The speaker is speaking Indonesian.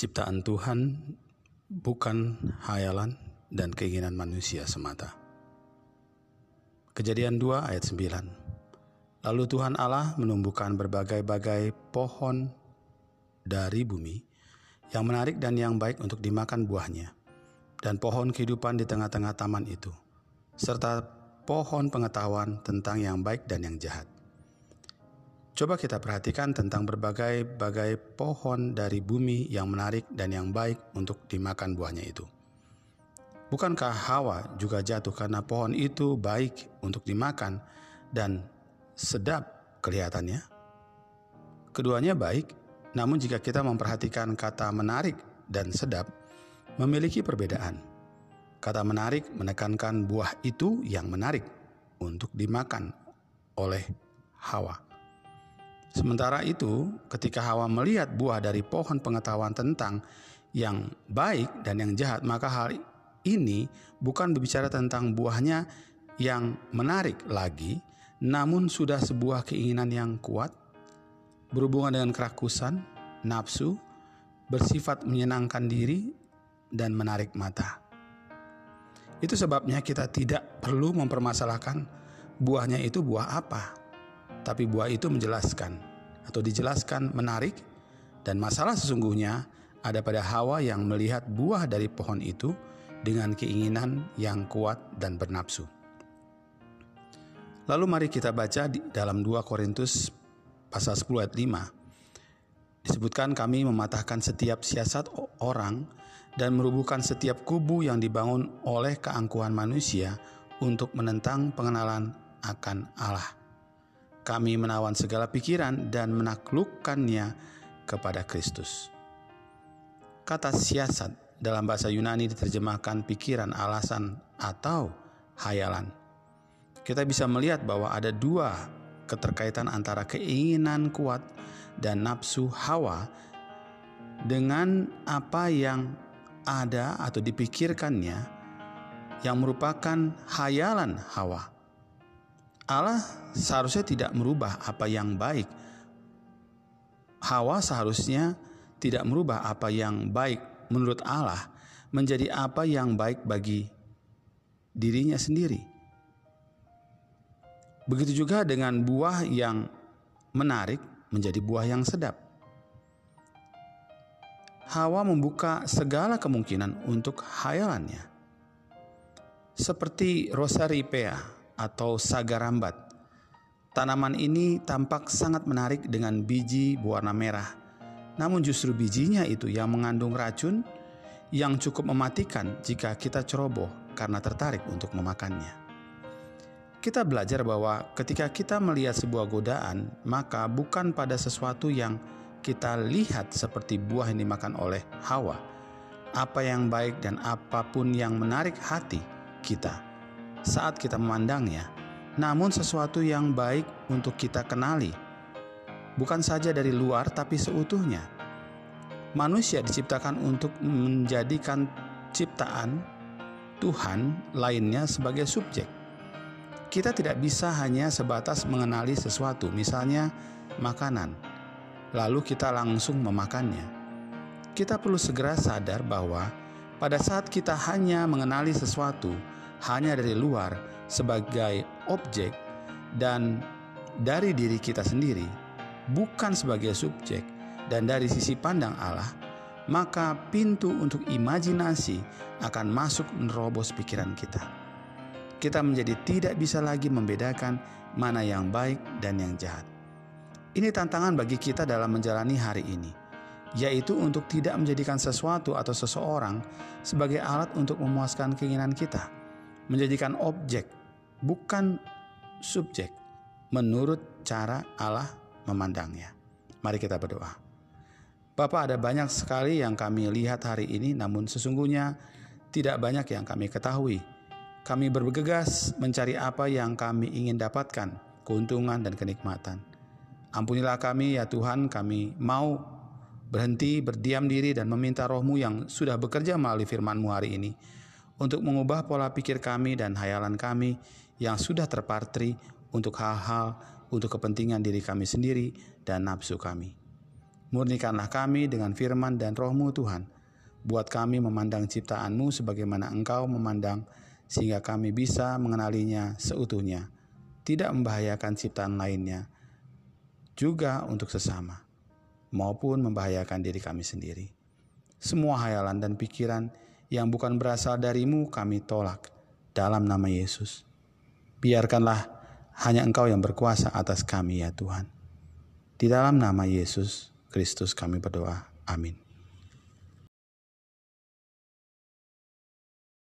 Ciptaan Tuhan bukan khayalan dan keinginan manusia semata. Kejadian 2 ayat 9. Lalu Tuhan Allah menumbuhkan berbagai-bagai pohon dari bumi, yang menarik dan yang baik untuk dimakan buahnya, dan pohon kehidupan di tengah-tengah taman itu, serta pohon pengetahuan tentang yang baik dan yang jahat. Coba kita perhatikan tentang berbagai-bagai pohon dari bumi yang menarik dan yang baik untuk dimakan buahnya itu. Bukankah Hawa juga jatuh karena pohon itu baik untuk dimakan dan sedap kelihatannya? Keduanya baik, namun jika kita memperhatikan kata menarik dan sedap, memiliki perbedaan. Kata menarik menekankan buah itu yang menarik untuk dimakan oleh Hawa. Sementara itu, ketika Hawa melihat buah dari pohon pengetahuan tentang yang baik dan yang jahat, maka hal ini bukan berbicara tentang buahnya yang menarik lagi, namun sudah sebuah keinginan yang kuat, berhubungan dengan kerakusan, nafsu, bersifat menyenangkan diri, dan menarik mata. Itu sebabnya kita tidak perlu mempermasalahkan buahnya itu buah apa. Tapi buah itu menjelaskan atau dijelaskan menarik, dan masalah sesungguhnya ada pada Hawa yang melihat buah dari pohon itu dengan keinginan yang kuat dan bernafsu. Lalu mari kita baca dalam 2 Korintus pasal 10 ayat 5. Disebutkan kami mematahkan setiap siasat orang dan merubuhkan setiap kubu yang dibangun oleh keangkuhan manusia untuk menentang pengenalan akan Allah. Kami menawan segala pikiran dan menaklukkannya kepada Kristus. Kata siasat dalam bahasa Yunani diterjemahkan pikiran, alasan, atau khayalan. Kita bisa melihat bahwa ada 2 keterkaitan antara keinginan kuat dan nafsu Hawa dengan apa yang ada atau dipikirkannya, yang merupakan khayalan Hawa. Allah seharusnya tidak merubah apa yang baik. Hawa seharusnya tidak merubah apa yang baik menurut Allah menjadi apa yang baik bagi dirinya sendiri. Begitu juga dengan buah yang menarik menjadi buah yang sedap. Hawa membuka segala kemungkinan untuk khayalannya. Seperti Rosari atau Sagarambat. Tanaman ini tampak sangat menarik dengan biji berwarna merah. Namun justru bijinya itu yang mengandung racun yang cukup mematikan jika kita ceroboh karena tertarik untuk memakannya. Kita belajar bahwa ketika kita melihat sebuah godaan, maka bukan pada sesuatu yang kita lihat seperti buah yang dimakan oleh Hawa. Apa yang baik dan apapun yang menarik hati kita saat kita memandangnya, namun sesuatu yang baik untuk kita kenali, bukan saja dari luar tapi seutuhnya. Manusia diciptakan untuk menjadikan ciptaan Tuhan lainnya sebagai subjek. Kita tidak bisa hanya sebatas mengenali sesuatu, misalnya makanan, lalu kita langsung memakannya. Kita perlu segera sadar bahwa pada saat kita hanya mengenali sesuatu hanya dari luar sebagai objek dan dari diri kita sendiri, bukan sebagai subjek dan dari sisi pandang Allah, maka pintu untuk imajinasi akan masuk menerobos pikiran kita. Kita menjadi tidak bisa lagi membedakan mana yang baik dan yang jahat. Ini tantangan bagi kita dalam menjalani hari ini, yaitu untuk tidak menjadikan sesuatu atau seseorang sebagai alat untuk memuaskan keinginan kita. Menjadikan objek, bukan subjek, menurut cara Allah memandangnya. Mari kita berdoa. Bapa, ada banyak sekali yang kami lihat hari ini, namun sesungguhnya tidak banyak yang kami ketahui. Kami bergegas mencari apa yang kami ingin dapatkan, keuntungan dan kenikmatan. Ampunilah kami ya Tuhan, kami mau berhenti, berdiam diri dan meminta rohmu yang sudah bekerja melalui firmanmu hari ini, untuk mengubah pola pikir kami dan khayalan kami yang sudah terpartri untuk hal-hal, untuk kepentingan diri kami sendiri dan nafsu kami. Murnikanlah kami dengan firman dan rohmu Tuhan. Buat kami memandang ciptaanmu sebagaimana engkau memandang, sehingga kami bisa mengenalinya seutuhnya, tidak membahayakan ciptaan lainnya, juga untuk sesama, maupun membahayakan diri kami sendiri. Semua hayalan dan pikiran yang bukan berasal darimu kami tolak, dalam nama Yesus. Biarkanlah hanya engkau yang berkuasa atas kami ya Tuhan. Di dalam nama Yesus Kristus kami berdoa. Amin.